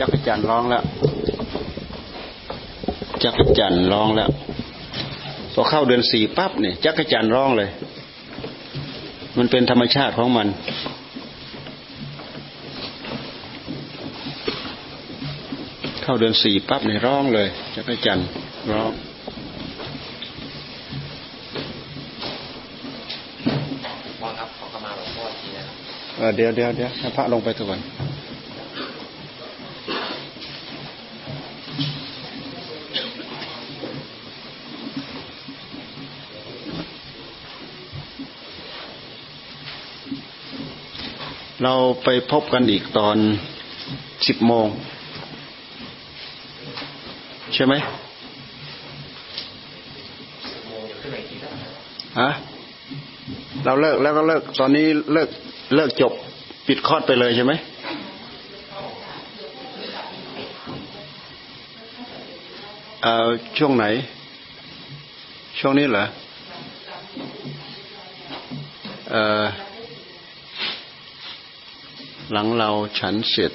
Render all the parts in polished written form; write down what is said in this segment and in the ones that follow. จักรจันทร์ร้องแล้วจักรจันทร์ร้องแล้วพอเข้าเดือน4ปั๊บเนี่ยจักรจันทร์ร้องเลยมันเป็นธรรมชาติของมันเข้าเดือน4ปั๊บเนี่ยร้องเลยจักรจันทร์ร้องเดี๋ยวให้พระลงไปก่อนเราไปพบกันอีกตอน 10:00 นใช่ไหมฮะเราเลิกแล้วก็เลิกตอนนี้เลิกจบปิดคอร์สไปเลยใช่ไหมช่วงไหนช่วงนี้เหรอหลังเราฉันเสร็จ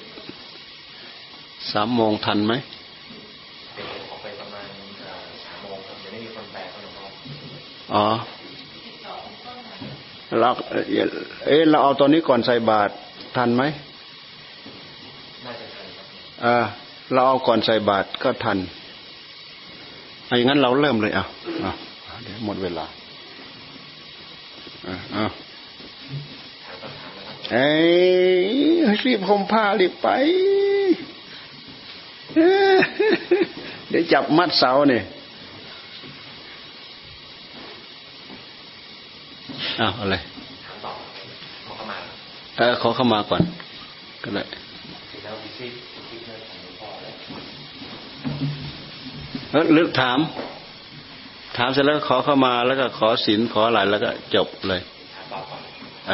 3:00 นทันไหมออกไปประมาณ 3:00 นจะได้มีคนแปลเข้ามาอ๋อเราเอาตอนนี้ก่อนใส่บาตรทันไหมเราเอาก่อนใส่บาตรก็ทันอย่างนั้นเราเริ่มเลยเอาเดี๋ยวหมดเวลารีบห่มผ้ารีบไปเดี๋ยวจับมัดเสาเนี่ยอะไรขอเข้ามาก่อนก็ได้เลือกถามเสร็จแล้วขอเข้ามาแล้วก็ขอศีลขออะไรแล้วก็จบเลยIf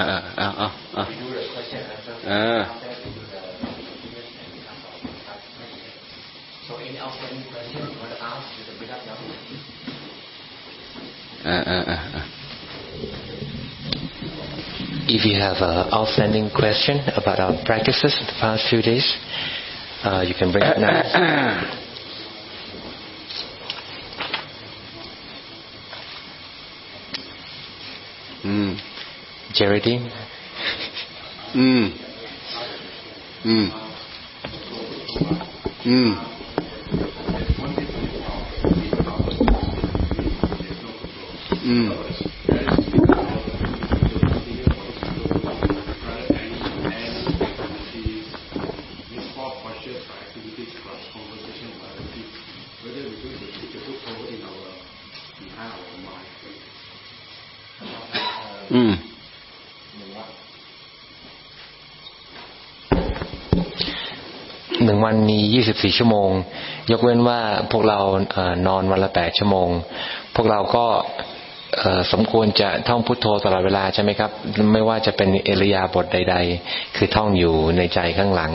you have an outstanding question about our practices the past few days, you can bring it now. Geraldine.วันมี24ชั่วโมงยกเว้นว่าพวกเรานอนวันละ8ชั่วโมงพวกเราก็สมควรจะท่องพุทโธตลอดเวลาใช่ไหมครับไม่ว่าจะเป็นอิริยาบถใดๆคือท่องอยู่ในใจข้างหลัง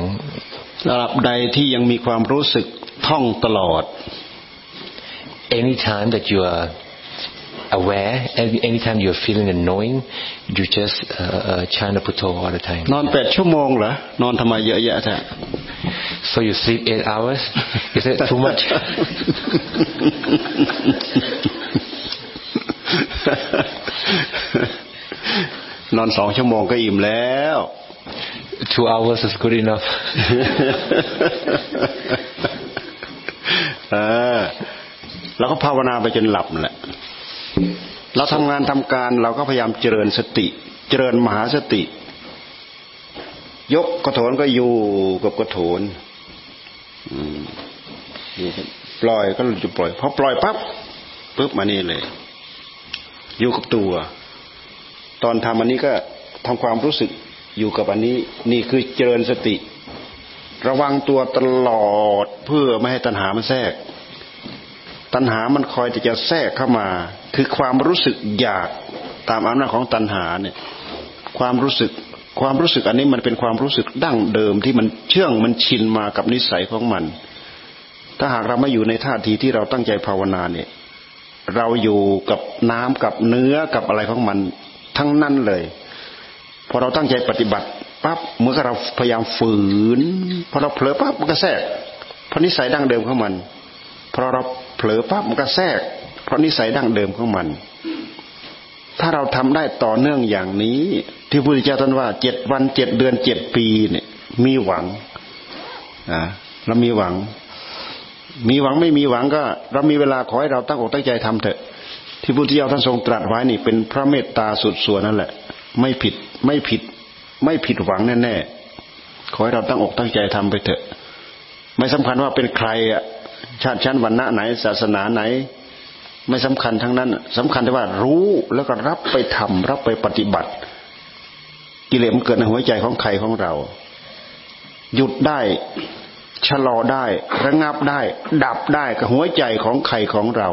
ระดับใดที่ยังมีความรู้สึกท่องตลอด Anytime that you are aware anytime you are feeling and knowing you just chant the Putto all the time นอน8ชั่วโมงเหรอนอนทำไมเยอะแยะแท้So you sleep 8 hours? Is it too much? นอน2ชั่วโมงก็อิ่มแล้ว 2 hours is good enough. แล้วก็ภาวนาไปจนหลับแหละเราทำงานทำการเราก็พยายามเจริญสติเจริญมหาสติยกกระโถนก็อยู่กับกระโถนปล่อยก็จะปล่อยพอปล่อยปั๊บมานี่เลยอยู่กับตัวตอนทำอันนี้ก็ทำความรู้สึกอยู่กับอันนี้นี่คือเจริญสติระวังตัวตลอดเพื่อไม่ให้ตัณหามันแทรกตัณหามันคอยจะแทรกเข้ามาคือความรู้สึกอยากตามอำนาจของตัณหาเนี่ยความรู้สึกอันนี้มันเป็นความรู้สึกดั้งเดิมที่มันเชื่องมันชินมากับนิสัยของมันถ้าหากเราไม่อยู่ในท่าทีที่เราตั้งใจภาวนาเนี่ยเราอยู่กับน้ำกับเนื้อกับอะไรของมันทั้งนั้นเลยพอเราตั้งใจปฏิบัติ ปั๊บเหมือนกับเราพยายามฝืนพอเราเผลอปั๊บมันก็แทรกเพราะนิสัยดั้งเดิมของมันพอเราเผลอปั๊บมันก็แทรกเพราะนิสัยดั้งเดิมของมันถ้าเราทำได้ต่อเนื่องอย่างนี้ที่พระพุทธเจ้าตรัสว่า7วัน7เดือน7ปีเนี่ยมีหวังเรามีหวังไม่มีหวังก็เรามีเวลาขอให้เราตั้งอกตั้งใจทำเถอะที่พระพุทธเจ้าท่านทรงตรัสไว้นี่เป็นพระเมตตาสุดส่วนนั่นแหละไม่ผิดหวังแน่ๆขอให้เราตั้งอกตั้งใจทำไปเถอะไม่สำคัญว่าเป็นใครอ่ะชาติชั้นวรรณะไหนศาสนาไหนไม่สำคัญทั้งนั้นสำคัญแต่ว่ารู้แล้วก็รับไปทำรับไปปฏิบัติกิเลสมันเกิดในหัวใจของใครของเราหยุดได้ชะลอได้ระงับได้ดับได้กับหัวใจของใครของเรา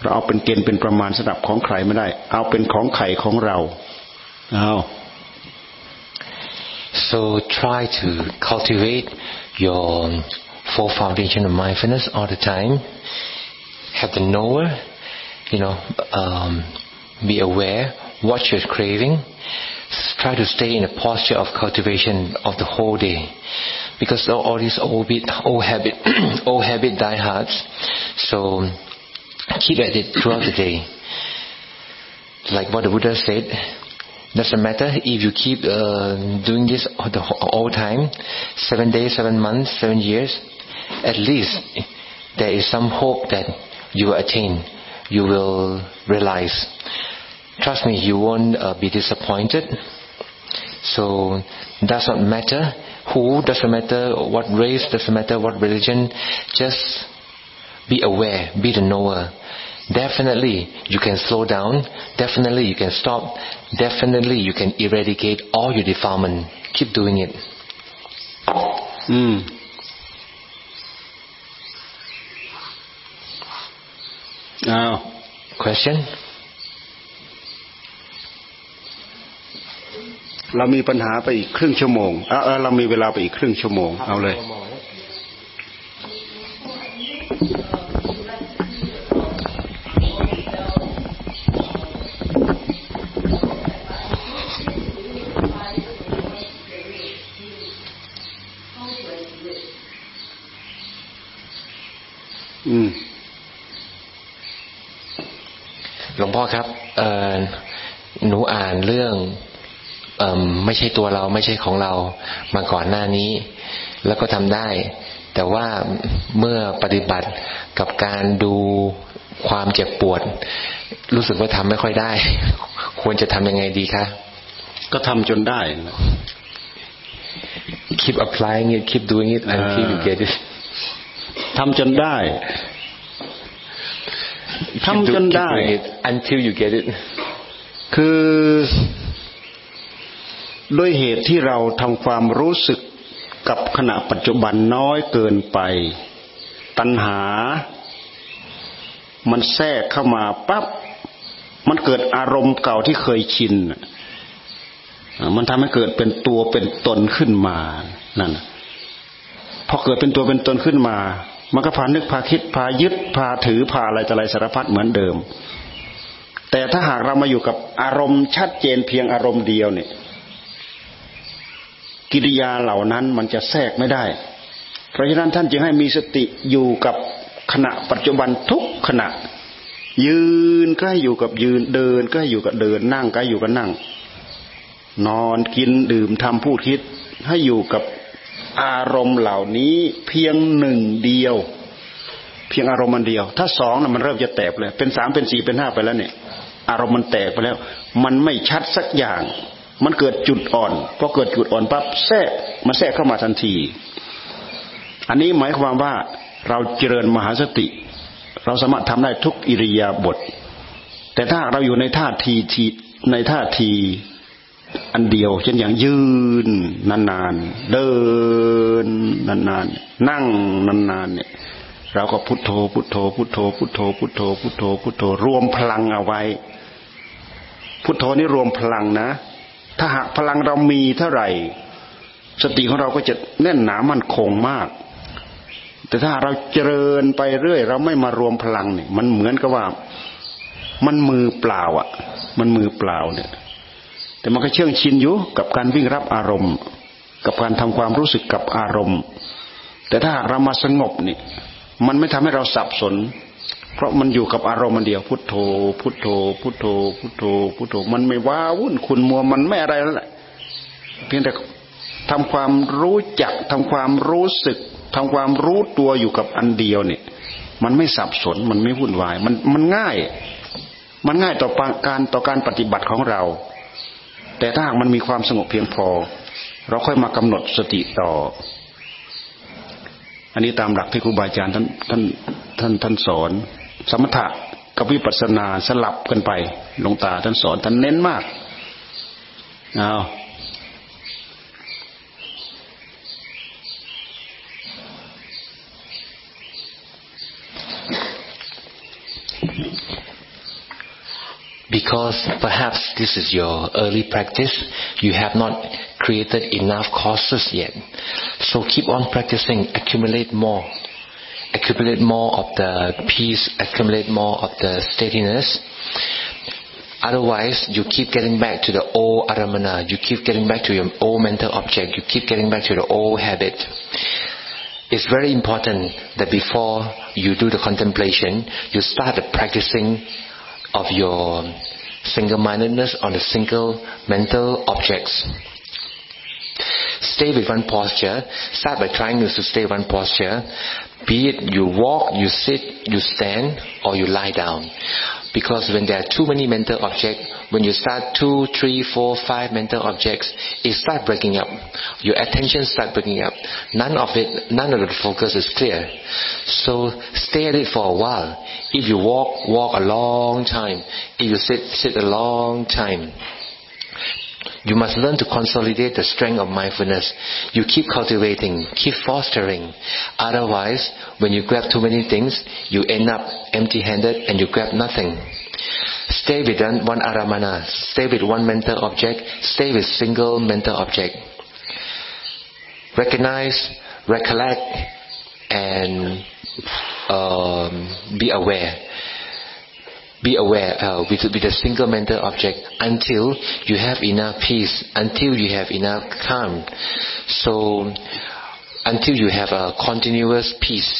เราเอาเป็นเกณฑ์เป็นประมาณสำหรับของใครไม่ได้เอาเป็นของใครของเราเอาSo try to cultivate your four foundation of mindfulness all the time. Have the knower, be aware, watch your craving. Try to stay in a posture of cultivation of the whole day, because all these old habit die hards. So keep at it throughout the day. Like what the Buddha said.Doesn't matter if you keep doing this all time, 7 days, 7 months, 7 years. At least there is some hope that you will attain, you will realize. Trust me, you won't be disappointed. So doesn't matter who, doesn't matter what race, doesn't matter what religion. Just be aware, be the knower.Definitely you can slow down, definitely you can stop, definitely you can eradicate all your defilement. Keep doing it. Now, question? เรามีปัญหาไปอีกครึ่งชั่วโมงเรามีเวลาไปอีกครึ่งชั่วโมงเอาเลยหลวงพ่อครับหนูอ่านเรื่องไม่ใช่ตัวเราไม่ใช่ของเรามาก่อนหน้านี้แล้วก็ทำได้แต่ว่าเมื่อปฏิบัติกับการดูความเจ็บปวดรู้สึกว่าทำไม่ค่อยได้ควรจะทำยังไงดีคะก็ทำจนได้ Keep applying it, keep doing it until you get itทำจนได้until you get it คือด้วยเหตุที่เราทำความรู้สึกกับขณะปัจจุบันน้อยเกินไปตัณหามันแทรกเข้ามาปั๊บมันเกิดอารมณ์เก่าที่เคยชินมันทำให้เกิดเป็นตัวเป็นตนขึ้นมานั่นพอเกิดเป็นตัวเป็นตนขึ้นมามันก็พานึกพาคิดพายึดพาถือพาอะไรต่ออะไรสารพัดเหมือนเดิมแต่ถ้าหากเรามาอยู่กับอารมณ์ชัดเจนเพียงอารมณ์เดียวเนี่ยกิริยาเหล่านั้นมันจะแทรกไม่ได้เพราะฉะนั้นท่านจึงให้มีสติอยู่กับขณะปัจจุบันทุกขณะยืนก็ให้อยู่กับยืนเดินก็ให้อยู่กับเดินนั่งก็ให้อยู่กับนั่งนอนกินดื่มทำพูดคิดให้อยู่กับอารมณ์เหล่านี้เพียงหนึ่งเดียวเพียงอารมณ์มันเดียวถ้าสองน่ะมันเริ่มจะแตกเลยเป็น3เป็น4เป็น5ไปแล้วเนี่ยอารมณ์มันแตกไปแล้วมันไม่ชัดสักอย่างมันเกิดจุดอ่อนพอเกิดจุดอ่อนปั๊บแทรกเข้ามาทันทีอันนี้หมายความว่าเราเจริญมหาสติเราสามารถทำได้ทุกอิริยาบถแต่ถ้าเราอยู่ในท่าทีอันเดียวเช่นอย่างยืนนานๆเดินนานๆนั่งนานๆเนี่ยเราก็พุทโธพุทโธพุทโธพุทโธพุทโธพุทโธพุทโธรวมพลังเอาไว้พุทโธนี่รวมพลังนะถ้าหากพลังเรามีเท่าไหร่สติของเราก็จะแน่นหนามั่นคงมากแต่ถ้าเราเจริญไปเรื่อยเราไม่มารวมพลังเนี่ยมันเหมือนกับว่ามันมือเปล่าอ่ะมันมือเปล่าเนี่ย แต่มันก็เชื่องชินอยู่กับการวิ่งรับอารมณ์กับการทำความรู้สึกกับอารมณ์แต่ถ้าเรามาสงบนี่มันไม่ทำให้เราสับสนเพราะมันอยู่กับอารมณ์มันเดียวพุทโธพุทโธพุทโธพุทโธพุทโธมันไม่ว้าวุ่นขุ่นมัวมันไม่อะไรแล้วแหละเพียงแต่ทำความรู้จักทำความรู้สึกทำความรู้ตัวอยู่กับอันเดียวเนี่ยมันไม่สับสนมันไม่วุ่นวายมันง่ายมันง่ายต่อการปฏิบัติของเราแต่ถ้าหากมันมีความสงบเพียงพอเราค่อยมากำหนดสติต่ออันนี้ตามหลักที่ครูบาอาจารย์ท่านสอนสมถะกับวิปัสสนาสลับกันไปหลวงตาท่านสอนท่านเน้นมากเอาBecause perhaps this is your early practice, you have not created enough causes yet. So keep on practicing, accumulate more of the peace, accumulate more of the steadiness. Otherwise, you keep getting back to the old aramana, you keep getting back to your old mental object, you keep getting back to the old habit.It's very important that before you do the contemplation, you start the practicing of your single-mindedness on the single mental objects. Stay with one posture. Start by trying to stay one posture. Be it you walk, you sit, you stand, or you lie down. Because when there are too many mental objects, when you start 2, 3, 4, 5 mental objects, it starts breaking up. Your attention starts breaking up. None of the focus is clear. So stay at it for a while. If you walk, walk a long time. If you sit, sit a long time.You must learn to consolidate the strength of mindfulness. You keep cultivating, keep fostering. Otherwise, when you grab too many things, you end up empty-handed and you grab nothing. Stay with one aramana, stay with one mental object, stay with single mental object. Recognize, recollect, and be aware.Be aware with a single mental object until you have enough peace, until you have enough calm. So, until you have a continuous peace.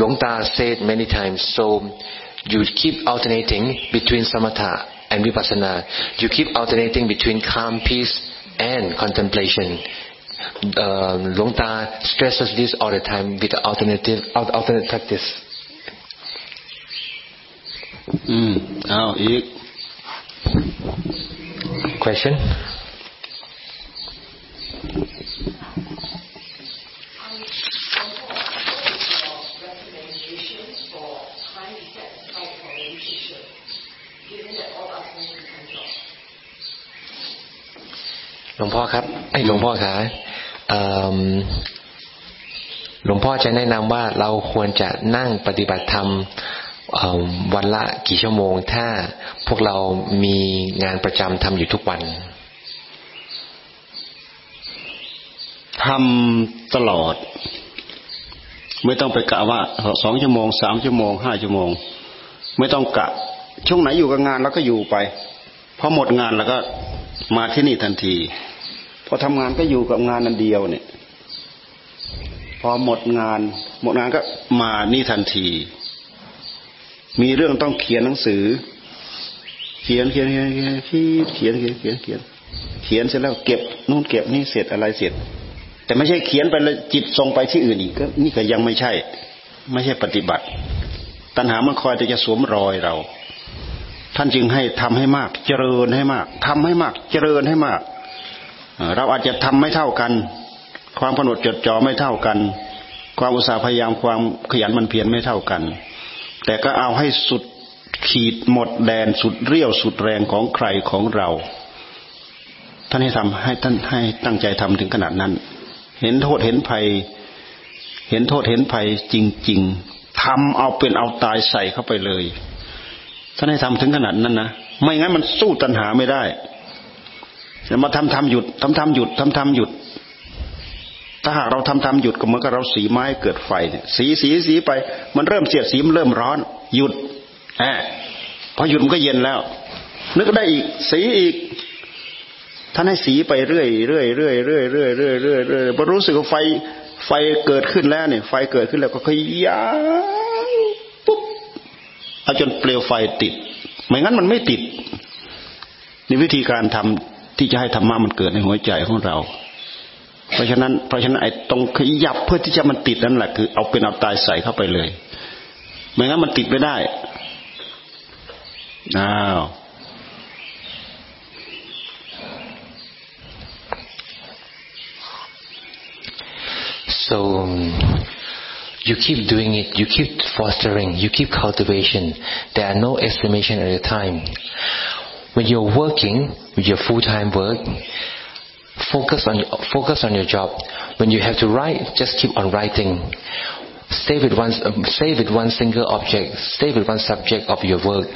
Long Ta said many times, so you keep alternating between samatha and vipassana. You keep alternating between calm, peace, and contemplation.Long Ta stresses this all the time with alternate practice.Now, question? Long Po จะแนะนำว่าเราควรจะนั่งปฏิบัติธรรมวันละกี่ชั่วโมงถ้าพวกเรามีงานประจำทำอยู่ทุกวันทำตลอดไม่ต้องไปกะว่า2ชั่วโมง3ชั่วโมง5ชั่วโมงไม่ต้องกะช่วงไหนอยู่กับงานแล้วก็อยู่ไปพอหมดงานแล้วก็มาที่นี่ทันทีพอทำงานก็อยู่กับงานอันเดียวเนี่ยพอหมดงานก็มานี่ทันทีมีเรื่องต้องเขียนหนังสือเขียนเสร็จแล้วเก็บนู่นเก็บนี่เสร็จอะไรเสร็จแต่ไม่ใช่เขียนไปแล้วจิตส่งไปที่อื่นอีกก็นี่ก็ยังไม่ใช่ปฏิบัติตัณหามันคอยจะสวมรอยเราท่านจึงให้ทำให้มากเจริญให้มากทำให้มากเจริญให้มากเราอาจจะทำไม่เท่ากันความกำหนดจดจ่อไม่เท่ากันความอุตสาหะพยายามความขยันหมั่นเพียรไม่เท่ากันแต่ก็เอาให้สุดขีดหมดแดนสุดเรี่ยวสุดแรงของใครของเราท่านให้ทำให้ท่านให้ตั้งใจทำถึงขนาดนั้นเห็นโทษเห็นภัยจริงๆทำเอาเป็นเอาตายใส่เข้าไปเลยท่านให้ทำถึงขนาดนั้นนะไม่งั้นมันสู้ตัณหาไม่ได้จะมาทำหยุดถ้าหากเราทำหยุดก็เหมือนกับเราสีไม้เกิดไฟเนี่ยสีไปมันเริ่มเสียดสีมันเริ่มร้อนหยุดพอหยุดมันก็เย็นแล้ว นึกได้อีกสีอีกท่านให้สีไปเรื่อยเรื่อยเรื่อยเรื่อยเรื่อยเรื่อยเรื่อยเรื่อยพอรู้สึกว่าไฟเกิดขึ้นแล้วเนี่ยไฟเกิดขึ้นแล้วก็ขยายปุ๊บเอาจนเปลวไฟติดไม่งั้นมันไม่ติดนี่วิธีการทำที่จะให้ธรรมะมันเกิดในหัวใจของเราเพราะฉะนั้นไอ้ตรงขยับเพื่อที่จะมันติดนั่นแหละคือเอาเป็นเอาตายใส่เข้าไปเลยไม่งั้นมันติดไม่ได้อ้าวSo you keep doing it, you keep fostering, you keep cultivation. There are no estimation at the time. When you're working, with your full-time work, focus on your job. When you have to write, just keep on writing. Stay with one single object, stay with one subject of your work.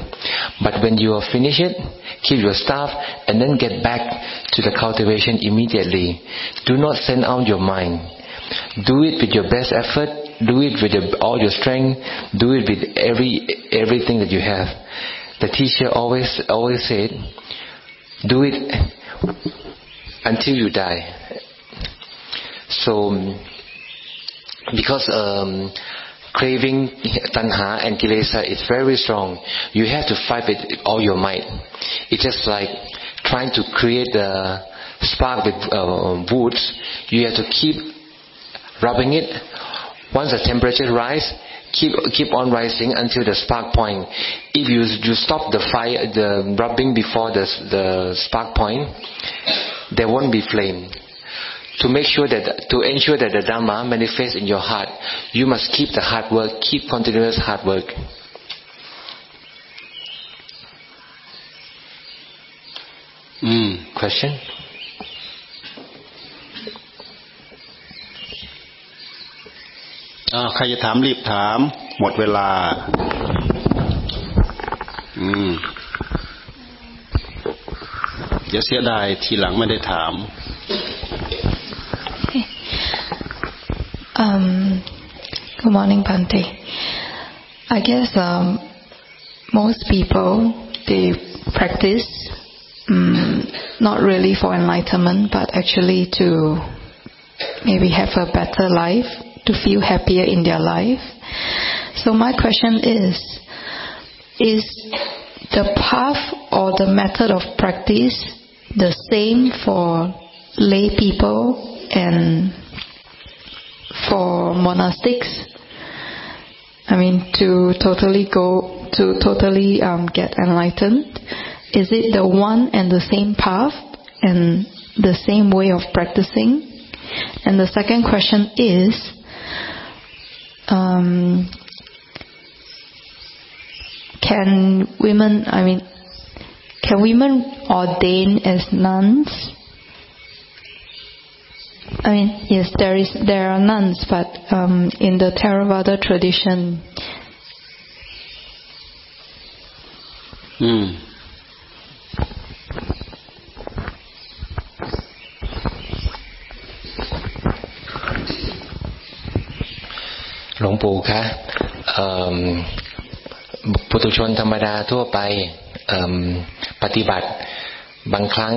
But when you finish it, keep your staff and then get back to the cultivation immediately. Do not send out your mind.Do it with your best effort. Do it with all your strength. Do it with everything that you have. The teacher always said, "Do it until you die." So, because craving, tanha, and kilesa is very strong, you have to fight with all your might. It's just like trying to create a spark with woods. You have to keep.Rubbing it, once the temperature rise, keep on rising until the spark point. If you stop the fire, the rubbing before the spark point, there won't be flame. To ensure that the Dhamma manifests in your heart, you must keep the hard work, keep continuous hard work. Question?ใครจะถามรีบถามหมดเวลาอย่าเสียดายทีหลังไม่ได้ถาม okay. Good morning Bhante I guess most people they practice not really for enlightenment but actually to maybe have a better life to feel happier in their life. So my question is the path or the method of practice the same for lay people and for monastics? I mean, to totally get enlightened, is it the one and the same path and the same way of practicing? And the second question is,can women ordain as nuns? I mean, yes, there are nuns, but in the Theravada tradition.หลวงปู่คะปุถุชนธรรมดาทั่วไปปฏิบัติบางครั้ง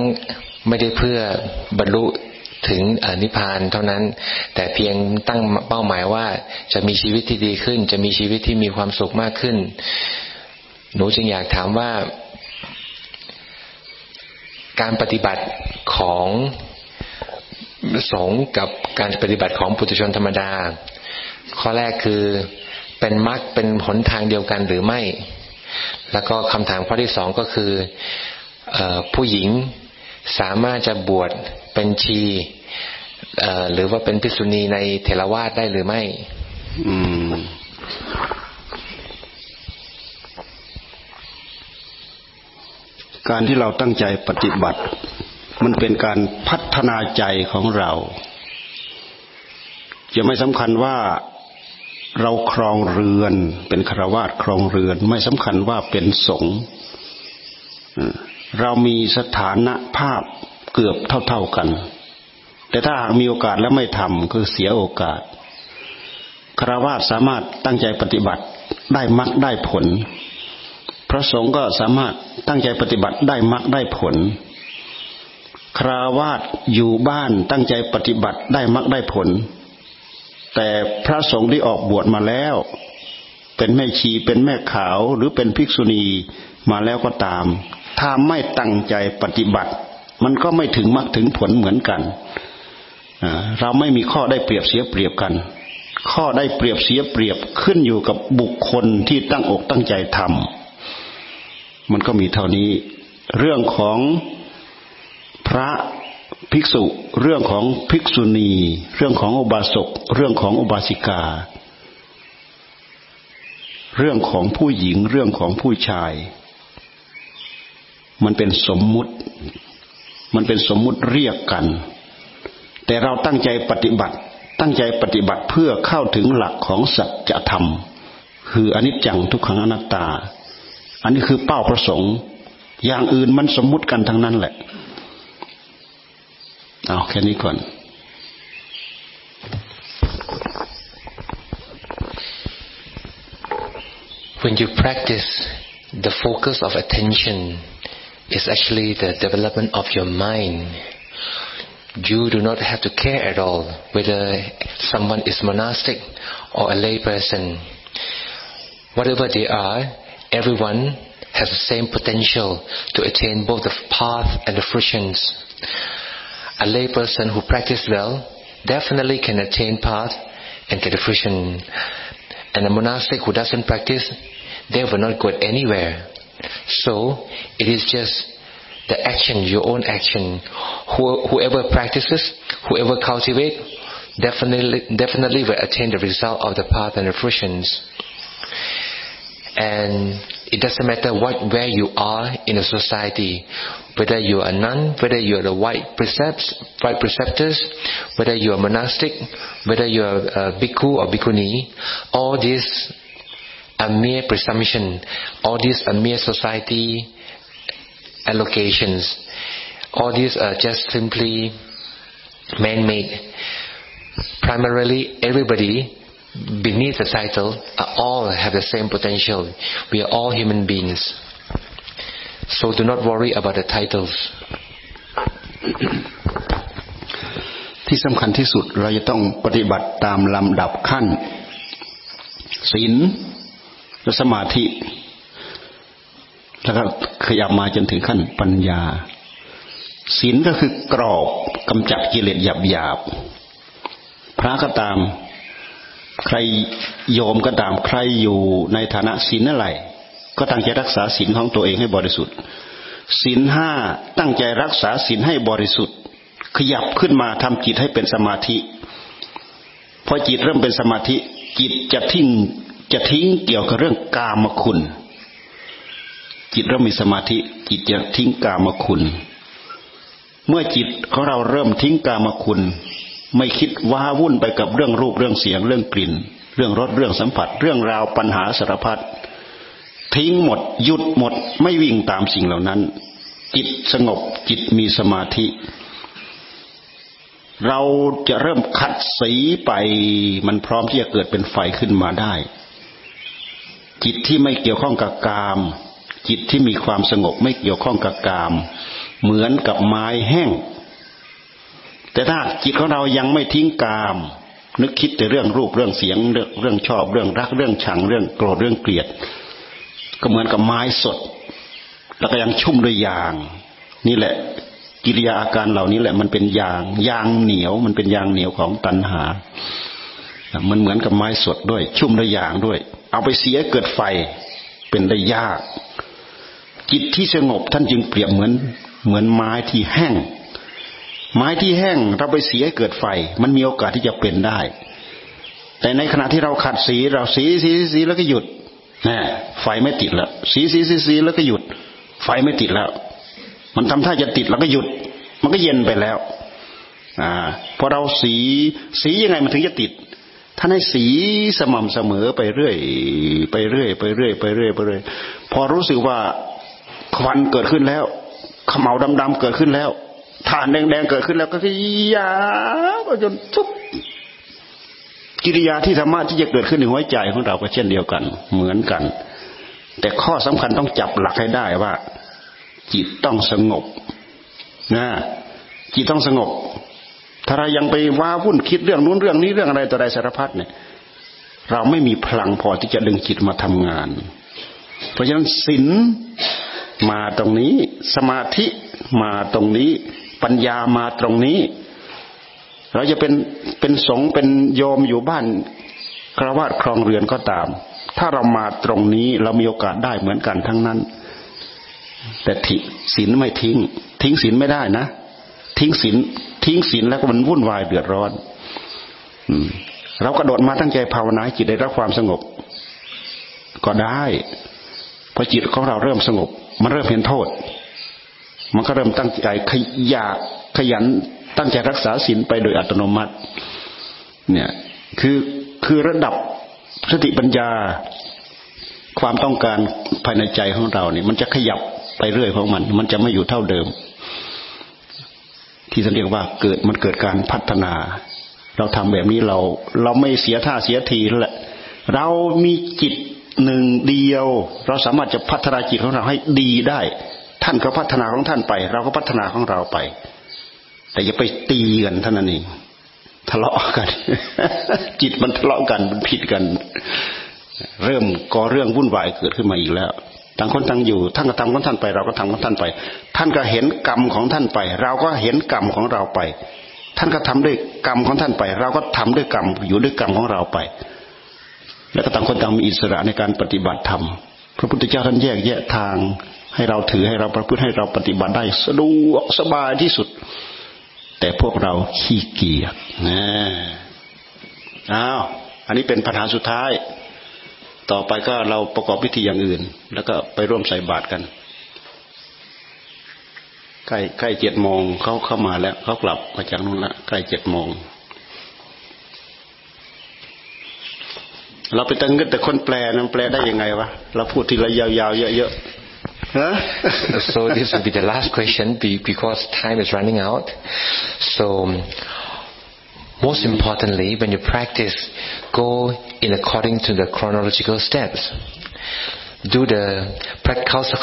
ไม่ได้เพื่อบรรลุถึงนิพพานเท่านั้นแต่เพียงตั้งเป้าหมายว่าจะมีชีวิตที่ดีขึ้นจะมีชีวิตที่มีความสุขมากขึ้นหนูจึงอยากถามว่าการปฏิบัติของสงฆ์กับการปฏิบัติของปุถุชนธรรมดาข้อแรกคือเป็นมรรคเป็นหนทางเดียวกันหรือไม่แล้วก็คำถามข้อที่สองก็คือผู้หญิงสามารถจะบวชเป็นชีหรือว่าเป็นภิกษุณีในเถรวาทได้หรือไม่การที่เราตั้งใจปฏิบัติมันเป็นการพัฒนาใจของเราจะไม่สำคัญว่าเราครองเรือนเป็นฆราวาสครองเรือนไม่สำคัญว่าเป็นสงฆ์เรามีสถานะภาพเกือบเท่าๆกันแต่ถ้าหากมีโอกาสแล้วไม่ทำคือเสียโอกาสฆราวาสสามารถตั้งใจปฏิบัติได้มรรคได้ผล พระสงฆ์ก็สามารถตั้งใจปฏิบัติได้มรรคได้ผลคราวาสอยู่บ้านตั้งใจปฏิบัติได้มรรคได้ผลแต่พระสงฆ์ที่ออกบวชมาแล้วเป็นแม่ชีเป็นแม่ขาวหรือเป็นภิกษุณีมาแล้วก็ตามถ้าไม่ตั้งใจปฏิบัติมันก็ไม่ถึงมรรคถึงผลเหมือนกันเราไม่มีข้อได้เปรียบเสียเปรียบกันข้อได้เปรียบเสียเปรียบขึ้นอยู่กับบุคคลที่ตั้งอกตั้งใจทำมันก็มีเท่านี้เรื่องของพระภิกษุเรื่องของภิกษุณีเรื่องของอุบาสกเรื่องของอุบาสิกาเรื่องของผู้หญิงเรื่องของผู้ชายมันเป็นสมมุติมันเป็นสมมุติเรียกกันแต่เราตั้งใจปฏิบัติตั้งใจปฏิบัติเพื่อเข้าถึงหลักของสัจธรรมคืออนิจจังทุกขังอนัตตาอันนี้คือเป้าประสงค์อย่างอื่นมันสมมุติกันทั้งนั้นแหละเอาแค่นี้ก่อนWhen you practice, the focus of attention is actually the development of your mind. You do not have to care at all whether someone is monastic or a lay person. Whatever they are, everyone has the same potential to attain both the path and the fruitions. A lay person who practices well definitely can attain path and get the fruition.And a monastic who doesn't practice, they will not go anywhere. So, it is just the action, your own action. Whoever practices, whoever cultivates, definitely will attain the result of the path and the fruitions. And it doesn't matter where you are in a society, whether you are a nun, whether you are the white preceptors, whether you are monastic, whether you are a bhikkhu or bhikkhuni, all these are mere presumption, all these are mere society allocations, all these are just simply man-made. Primarily, everybody beneath the title all have the same potential. We are all human beings. So do not worry about the titles. ที่สำคัญที่สุดเราจะต้องปฏิบัติตามลำดับขั้นศีลและสมาธิแล้วก็ขยับมาจนถึงขั้นปัญญาศีลก็คือกรอบกำจัดกิเลสหยาบๆพระก็ตามใครโยมก็ตามใครอยู่ในฐานะศีลอะไรก็ตั้งใจรักษาศีลของตัวเองให้บริสุทธิ์ศีลห้าตั้งใจรักษาศีลให้บริสุทธิ์ขยับขึ้นมาทำจิตให้เป็นสมาธิพอจิตเริ่มเป็นสมาธิจิตจะทิ้งเกี่ยวกับเรื่องกามคุณจิตเริ่มมีสมาธิจิตจะทิ้งกามคุณเมื่อจิตของเราเริ่มทิ้งกามคุณไม่คิดว้าวุ่นไปกับเรื่องรูปเรื่องเสียงเรื่องกลิ่นเรื่องรสเรื่องสัมผัสเรื่องราวปัญหาสารพัดทิ้งหมดหยุดหมดไม่วิ่งตามสิ่งเหล่านั้นจิตสงบจิตมีสมาธิเราจะเริ่มขัดสีไปมันพร้อมที่จะเกิดเป็นไฟขึ้นมาได้จิตที่ไม่เกี่ยวข้องกับกามจิตที่มีความสงบไม่เกี่ยวข้องกับกามเหมือนกับไม้แห้งแต่ถ้าจิตของเรายังไม่ทิ้งกามนึกคิดแต่เรื่องรูปเรื่องเสียงเรื่องชอบเรื่องรักเรื่องชังเรื่องโกรธเรื่องเกลียดก็เหมือนกับไม้สดแล้วก็ยังชุ่มด้วยยางนี่แหละกิริยาอาการเหล่านี้แหละมันเป็นยางเหนียวมันเป็นยางเหนียวของตัณหามันเหมือนกับไม้สดด้วยชุ่มด้วยยางด้วยเอาไปเสียเกิดไฟเป็นได้ยากจิตที่สงบท่านจึงเปรียบเหมือนไม้ที่แห้งไม้ที่แห้งเราไปเสียเกิดไฟมันมีโอกาสที่จะเป็นได้แต่ในขณะที่เราขัดสีเราสีแล้วก็หยุดนะไฟไม่ติดแล้วสีแล้วก็หยุดไฟไม่ติดแล้วมันทำท่าจะติดแล้วก็หยุดมันก็เย็นไปแล้วพอเราสียังไงมันถึงจะติดถ้าให้สีสม่ำเสมอไปเรื่อยไปเรื่อยไปเรื่อยไปเรื่อยไปเรื่อยพอรู้สึกว่าควันเกิดขึ้นแล้วขมเหลาดำๆเกิดขึ้นแล้วฐานแดงๆเกิดขึ้นแล้วก็ยาวไปจนทุกกิริยาที่ธรรมะที่จะเกิดขึ้นในหัวใจของเราก็เช่นเดียวกันเหมือนกัน แต่ข้อสำคัญต้องจับหลักให้ได้ว่าจิตต้องสงบนะจิตต้องสงบถ้าเรายังไปว้าวุ่นคิดเรื่องนู้นเรื่องนี้เรื่องอะไรต่ออะไรสารพัดเนี่ยเราไม่มีพลังพอที่จะดึงจิตมาทำงานเพราะฉะนั้นศีลมาตรงนี้สมาธิมาตรงนี้ปัญญามาตรงนี้เราจะเป็นสงฆ์เป็นโยมอยู่บ้านคฤหัสถ์ครองเรือนก็ตามถ้าเรามาตรงนี้เรามีโอกาสได้เหมือนกันทั้งนั้นแต่ศีลไม่ทิ้งศีลไม่ได้นะทิ้งศีลแล้วก็มันวุ่นวายเดือดร้อนเรากระโดดมาตั้งใจภาวนาจิตได้รับความสงบก็ได้พอจิตของเราเริ่มสงบมันเริ่มเห็นโทษมันก็เริ่มตั้งใจขยันตั้งใจรักษาศีลไปโดยอัตโนมัติเนี่ยคือระดับสติปัญญาความต้องการภายในใจของเราเนี่ยมันจะขยับไปเรื่อยของมันจะไม่อยู่เท่าเดิมที่เรียกว่าเกิดการพัฒนาเราทำแบบนี้เราไม่เสียท่าเสียทีแล้วแหละเรามีจิตหนึ่งเดียวเราสามารถจะพัฒนาจิตของเราให้ดีได้ท่านก็พัฒนาของท่านไปเราก็พัฒนาของเราไปแต่อย่าไปตีกันเท่านั้นเองทะเลาะกันจิตมันทะเลาะกันมันผิดกันเริ่มก่อเรื่องวุ่นวายเกิดขึ้นมาอีกแล้วต่างคนต่างอยู่ท่านก็ทำของท่านไปเราก็ทำของท่านไปท่านก็เห็นกรรมของท่านไปเราก็เห็นกรรมของเราไปท่านก็ทำด้วยกรรมของท่านไปเราก็ทำด้วยกรรมอยู่ด้วยกรรมของเราไปแล้วก็ต่างคนต่างมีอิสระในการปฏิบัติธรรมพระพุทธเจ้าท่านแยกแยะทางให้เราถือให้เราประพฤติให้เราปฏิบัติได้สะดวกสบายที่สุดแต่พวกเราขี้เกียจนะอ้าวอันนี้เป็นปัญหาสุดท้ายต่อไปก็เราประกอบพิธีอย่างอื่นแล้วก็ไปร่วมใส่บาตรกันใกล้เจ็ดโมงเขาเข้ามาแล้วเขากลับมาจากนู้นละใกล้เจ็ดโมงเราไปตั้งเงินแต่คนแปลนั้นแปลได้ยังไงวะเราพูดทีละยาวๆเยอะๆSo this will be the last question because time is running out. So most importantly, when you practice, go in according to the chronological steps.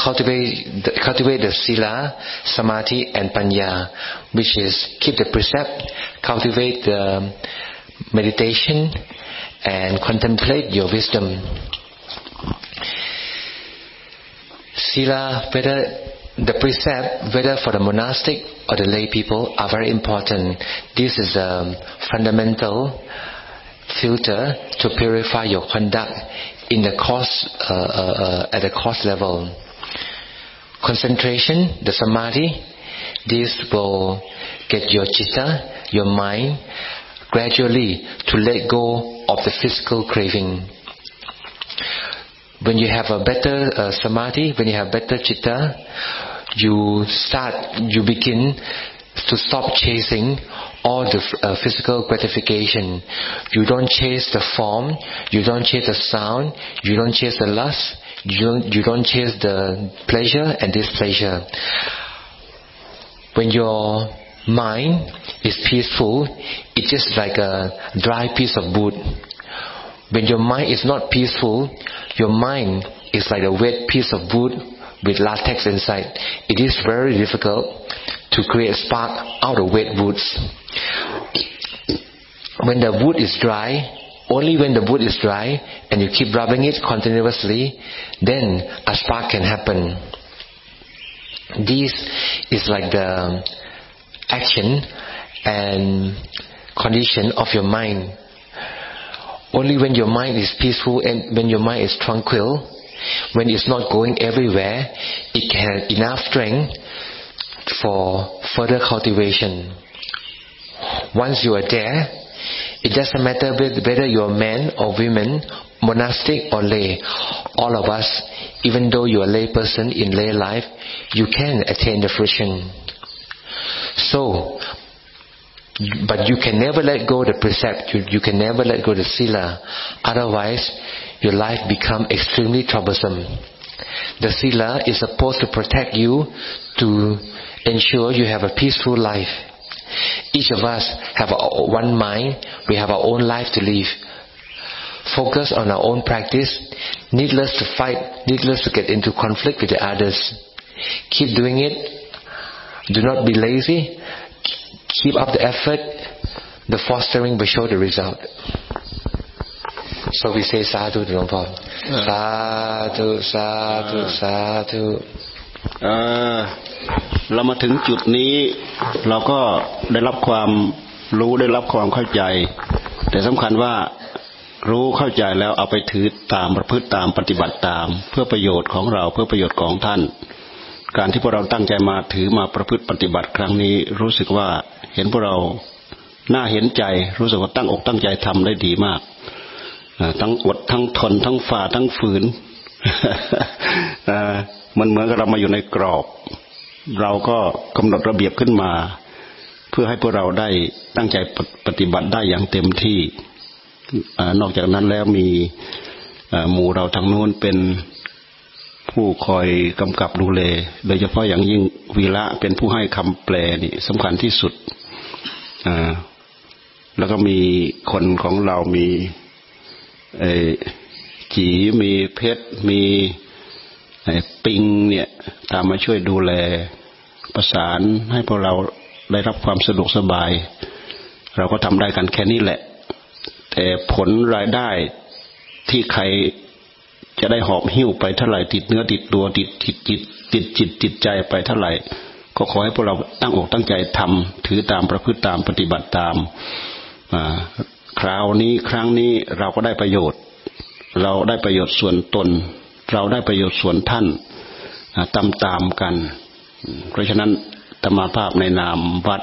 Cultivate the sila, samadhi, and panya, which is keep the precept, cultivate the meditation, and contemplate your wisdom.Sila, whether the precept, whether for the monastic or the lay people, are very important. This is a fundamental filter to purify your conduct in the course, at the course level. Concentration, the samadhi, this will get your citta, your mind, gradually to let go of the physical craving.When you have a better samadhi, when you have better citta, you begin to stop chasing all the physical gratification. You don't chase the form, you don't chase the sound, you don't chase the lust, you don't chase the pleasure and displeasure. When your mind is peaceful, it's just like a dry piece of wood.When your mind is not peaceful, your mind is like a wet piece of wood with latex inside. It is very difficult to create a spark out of wet woods. When the wood is dry, only when the wood is dry and you keep rubbing it continuously, then a spark can happen. This is like the action and condition of your mind.Only when your mind is peaceful and when your mind is tranquil, when it's not going everywhere, it can have enough strength for further cultivation. Once you are there, it doesn't matter whether you are man or woman, monastic or lay. All of us, even though you are a lay person in lay life, you can attain the fruition. But you can never let go the precept. You can never let go the sila. Otherwise, your life becomes extremely troublesome. The sila is supposed to protect you to ensure you have a peaceful life. Each of us have one mind. We have our own life to live. focus on our own practice, needless to fight, needless to get into conflict with the others. Keep doing it. Do not be lazy. Keep up the effort. The fostering will show the result. So we say sadhu to Lord Paul. Sadhu, sadhu, sadhu. เรามาถึงจุดนี้เราก็ได้รับความรู้ได้รับความเข้าใจแต่สำคัญว่ารู้เข้าใจแล้วเอาไปถือตามประพฤติตามปฏิบัติตามเพื่อประโยชน์ของเราเพื่อประโยชน์ของท่านการที่พวกเราตั้งใจมาถือมาประพฤติปฏิบัติครั้งนี้รู้สึกว่าเห็นพวกเราน่าเห็นใจรู้สึกว่าตั้งอกตั้งใจทำได้ดีมากทั้งอดทั้งทนทั้งฝ่าทั้งฝืนมันเหมือนกับเรามาอยู่ในกรอบเราก็กำหนดระเบียบขึ้นมาเพื่อให้พวกเราได้ตั้งใจปฏิบัติได้อย่างเต็มที่นอกจากนั้นแล้วมีหมู่เราทางโน้นเป็นผู้คอยกำกับดูแลโดยเฉพาะอย่างยิ่งวีระเป็นผู้ให้คำแปลนี่สำคัญที่สุดแล้วก็มีคนของเรามีจีมีเพชรมีปิงเนี่ยตามมาช่วยดูแลประสานให้พวกเราได้รับความสะดวกสบายเราก็ทำได้กันแค่นี้แหละแต่ผลรายได้ที่ใครจะได้หอบหิ้วไปเท่าไหร่ติดเนื้อติดตัวติดใจไปเท่าไหร่ก็ขอให้พวกเราตั้งอกตั้งใจทำถือตามประพฤติตามปฏิบัติตามคราวนี้ครั้งนี้เราก็ได้ประโยชน์เราได้ประโยชน์ส่วนตนเราได้ประโยชน์ส่วนท่านตามๆกันเพราะฉะนั้นธรรมภาพในนามวัด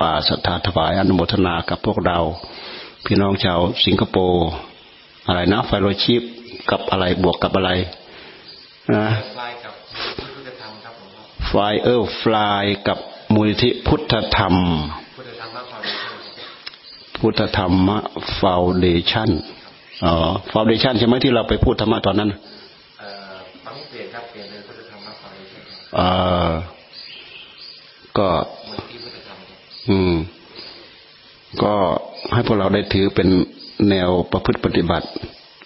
ป่าศรัทธาถวายอนุโมทนากับพวกเราพี่น้องชาวสิงคโปร์อะไรนะไฟโลชิปกับอะไรบวกกับอะไรนะไฟเออฟลายกับมูลนิธิพุทธธรรมพุทธธรรมฟาวเดชั่นฟาวเดชั่นใช่ไหมที่เราไปพูดธรรมะตอนนั้นฟังเปลี่ยนครับเปลี่ยนเลยพุทธธรรมฟาวเดชั่นก็ก็ให้พวกเราได้ถือเป็นแนวประพฤติปฏิบัติ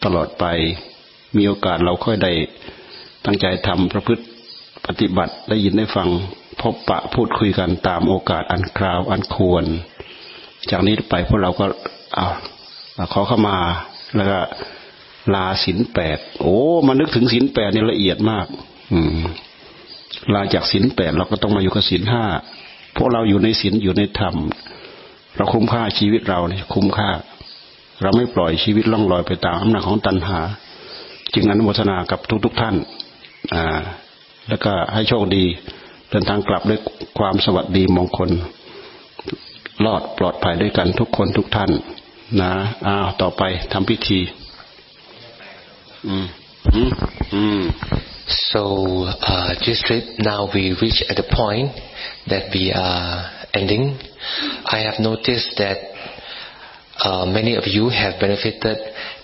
ตลอดไปมีโอกาสเราค่อยได้ตั้งใจทำประพฤติปฏิบัติได้ยินได้ฟังพบปะพูดคุยกันตามโอกาสอันคราวอันควรจากนี้ไปพวกเราก็ขอเข้ามาแล้วก็ลาศีลแปดโอ้มานึกถึงศีลแปดเนี่ยละเอียดมากลาจากศีลแปดเราก็ต้องมาอยู่กับศีลห้าพวกเราอยู่ในศีลอยู่ในธรรมเราคุ้มค่าชีวิตเราเนี่ยคุ้มค่าเราไม่ปล่อยชีวิตล่องลอยไปตามอำนาจของตัณหาจึงอนุโมทนากับทุกๆท่านแล้วก็ให้โชคดีเดินทางกลับด้วยความสวัสดีมงคลรอดปลอดภัยด้วยกันทุกคนทุกท่านนะต่อไปทำพิธีSo this trip now we reach at the point that we are ending. I have noticed that many of you have benefited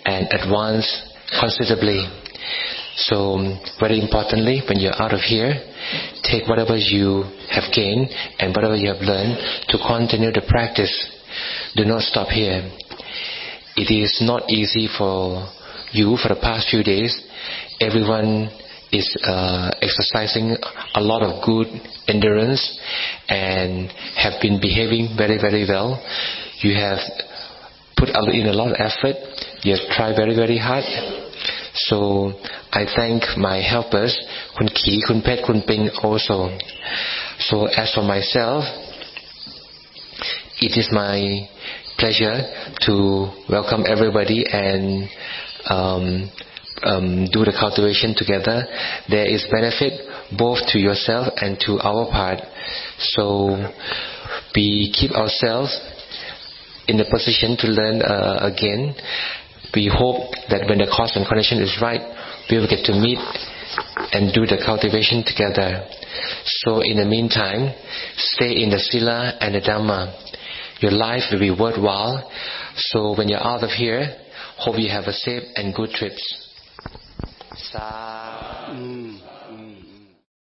and advanced considerably. So very importantly, when you're out of here, take whatever you have gained and whatever you have learned to continue the practice. Do not stop here. It is not easy for you for the past few days. Everyone is exercising a lot of good endurance and have been behaving very, very well. You have put in a lot of effort. You have tried very, very hard. So I thank my helpers, Kun Ki, Kun Pet, Kun Ping also. So as for myself, it is my pleasure to welcome everybody and do the cultivation together. There is benefit both to yourself and to our part. So we keep ourselves in the position to learn again. We hope that when the cause and condition is right, we will get to meet and do the cultivation together. So in the meantime, stay in the Sila and the Dhamma. Your life will be worthwhile. So when you're out of here, hope you have a safe and good trips.